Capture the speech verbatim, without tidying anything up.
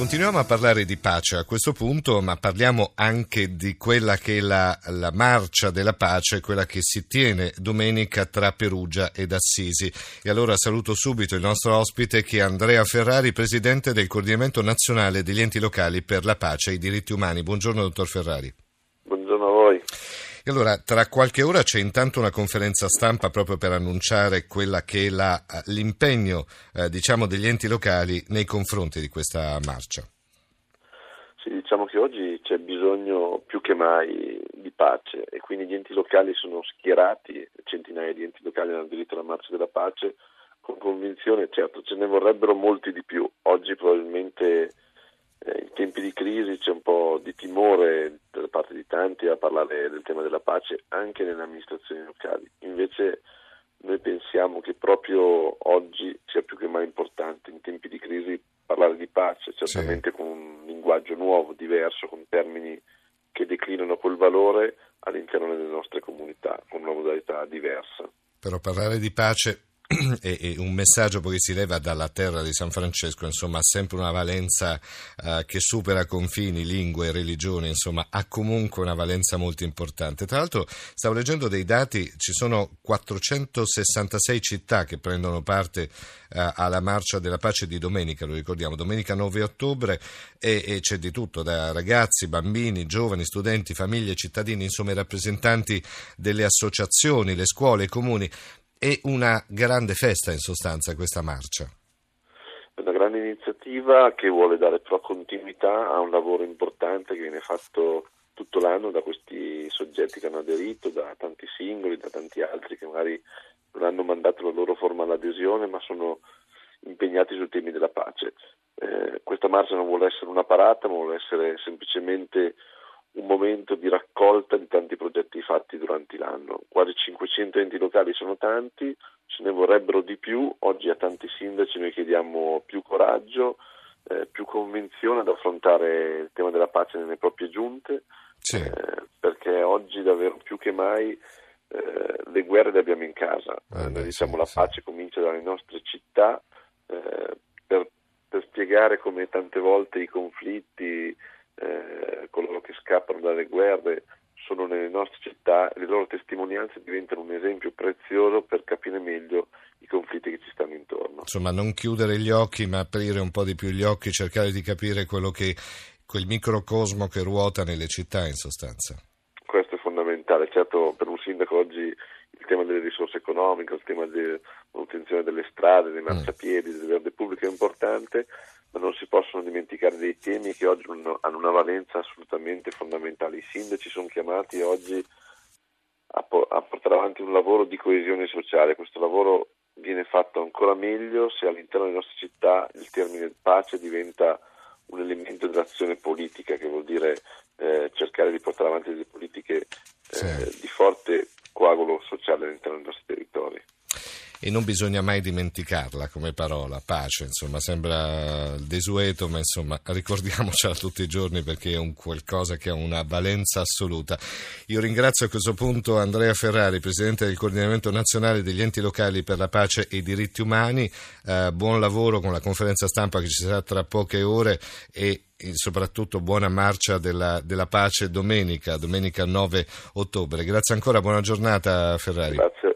Continuiamo a parlare di pace a questo punto, ma parliamo anche di quella che è la, la marcia della pace, quella che si tiene domenica tra Perugia ed Assisi. E allora saluto subito il nostro ospite, che è Andrea Ferrari, Presidente del coordinamento nazionale degli enti locali per la pace e i diritti umani. Buongiorno, dottor Ferrari. Buongiorno a voi. E allora, tra qualche ora c'è intanto una conferenza stampa proprio per annunciare quella che è la, l'impegno eh, diciamo degli enti locali nei confronti di questa marcia. Sì, diciamo che oggi c'è bisogno più che mai di pace e quindi gli enti locali sono schierati, centinaia di enti locali hanno diritto alla marcia della pace, con convinzione. Certo, ce ne vorrebbero molti di più. Oggi probabilmente eh, in tempi di crisi c'è un po' di timore da parte di tanti a parlare del tema della pace anche nelle amministrazioni locali. Invece noi pensiamo che proprio oggi sia più che mai importante, in tempi di crisi, parlare di pace, certamente sì, con un linguaggio nuovo, diverso, con termini che declinano quel valore all'interno delle nostre comunità, con una modalità diversa. Però parlare di pace è un messaggio che si leva dalla terra di San Francesco, insomma ha sempre una valenza eh, che supera confini, lingue, religioni, insomma ha comunque una valenza molto importante. Tra l'altro stavo leggendo dei dati, ci sono quattrocentosessantasei città che prendono parte eh, alla marcia della pace di domenica, lo ricordiamo, domenica nove ottobre, e, e c'è di tutto, da ragazzi, bambini, giovani, studenti, famiglie, cittadini, insomma i rappresentanti delle associazioni, le scuole, i comuni. È una grande festa in sostanza questa marcia. È una grande iniziativa che vuole dare però continuità a un lavoro importante che viene fatto tutto l'anno da questi soggetti che hanno aderito, da tanti singoli, da tanti altri che magari non hanno mandato la loro formale adesione ma sono impegnati sui temi della pace. Eh, questa marcia non vuole essere una parata, ma vuole essere semplicemente un momento di raccolta di tanti progetti fatti durante l'anno. Quasi cinquecento enti locali sono tanti, ce ne vorrebbero di più. Oggi a tanti sindaci noi chiediamo più coraggio, eh, più convinzione ad affrontare il tema della pace nelle proprie giunte, sì. eh, perché oggi davvero più che mai eh, le guerre le abbiamo in casa. Ah, eh, beh, diciamo sì, la pace sì. comincia dalle nostre città, eh, per, per spiegare come tante volte i conflitti, Eh, coloro che scappano dalle guerre sono nelle nostre città e le loro testimonianze diventano un esempio prezioso per capire meglio i conflitti che ci stanno intorno. Insomma, non chiudere gli occhi, ma aprire un po' di più gli occhi, cercare di capire quello che quel microcosmo che ruota nelle città in sostanza. Questo è fondamentale. Certo, per un sindaco oggi il tema delle risorse economiche, il tema della manutenzione delle strade, dei marciapiedi, mm. del verde pubblico è importante, ma non si possono dimenticare dei temi che oggi hanno una valenza assolutamente fondamentale. I sindaci sono chiamati oggi a, po- a portare avanti un lavoro di coesione sociale. Questo lavoro viene fatto ancora meglio se all'interno delle nostre città il termine pace diventa un elemento dell'azione politica, che vuol dire eh, cercare di portare avanti delle politiche eh, sì. di forte coagulo sociale all'interno dei nostri territori. E non bisogna mai dimenticarla come parola, pace, insomma sembra desueto, ma insomma ricordiamocela tutti i giorni, perché è un qualcosa che ha una valenza assoluta. Io ringrazio a questo punto Andrea Ferrari, Presidente del Coordinamento Nazionale degli Enti Locali per la Pace e i Diritti Umani, eh, buon lavoro con la conferenza stampa che ci sarà tra poche ore e soprattutto buona marcia della, della pace domenica, domenica nove ottobre. Grazie ancora, buona giornata Ferrari. Grazie.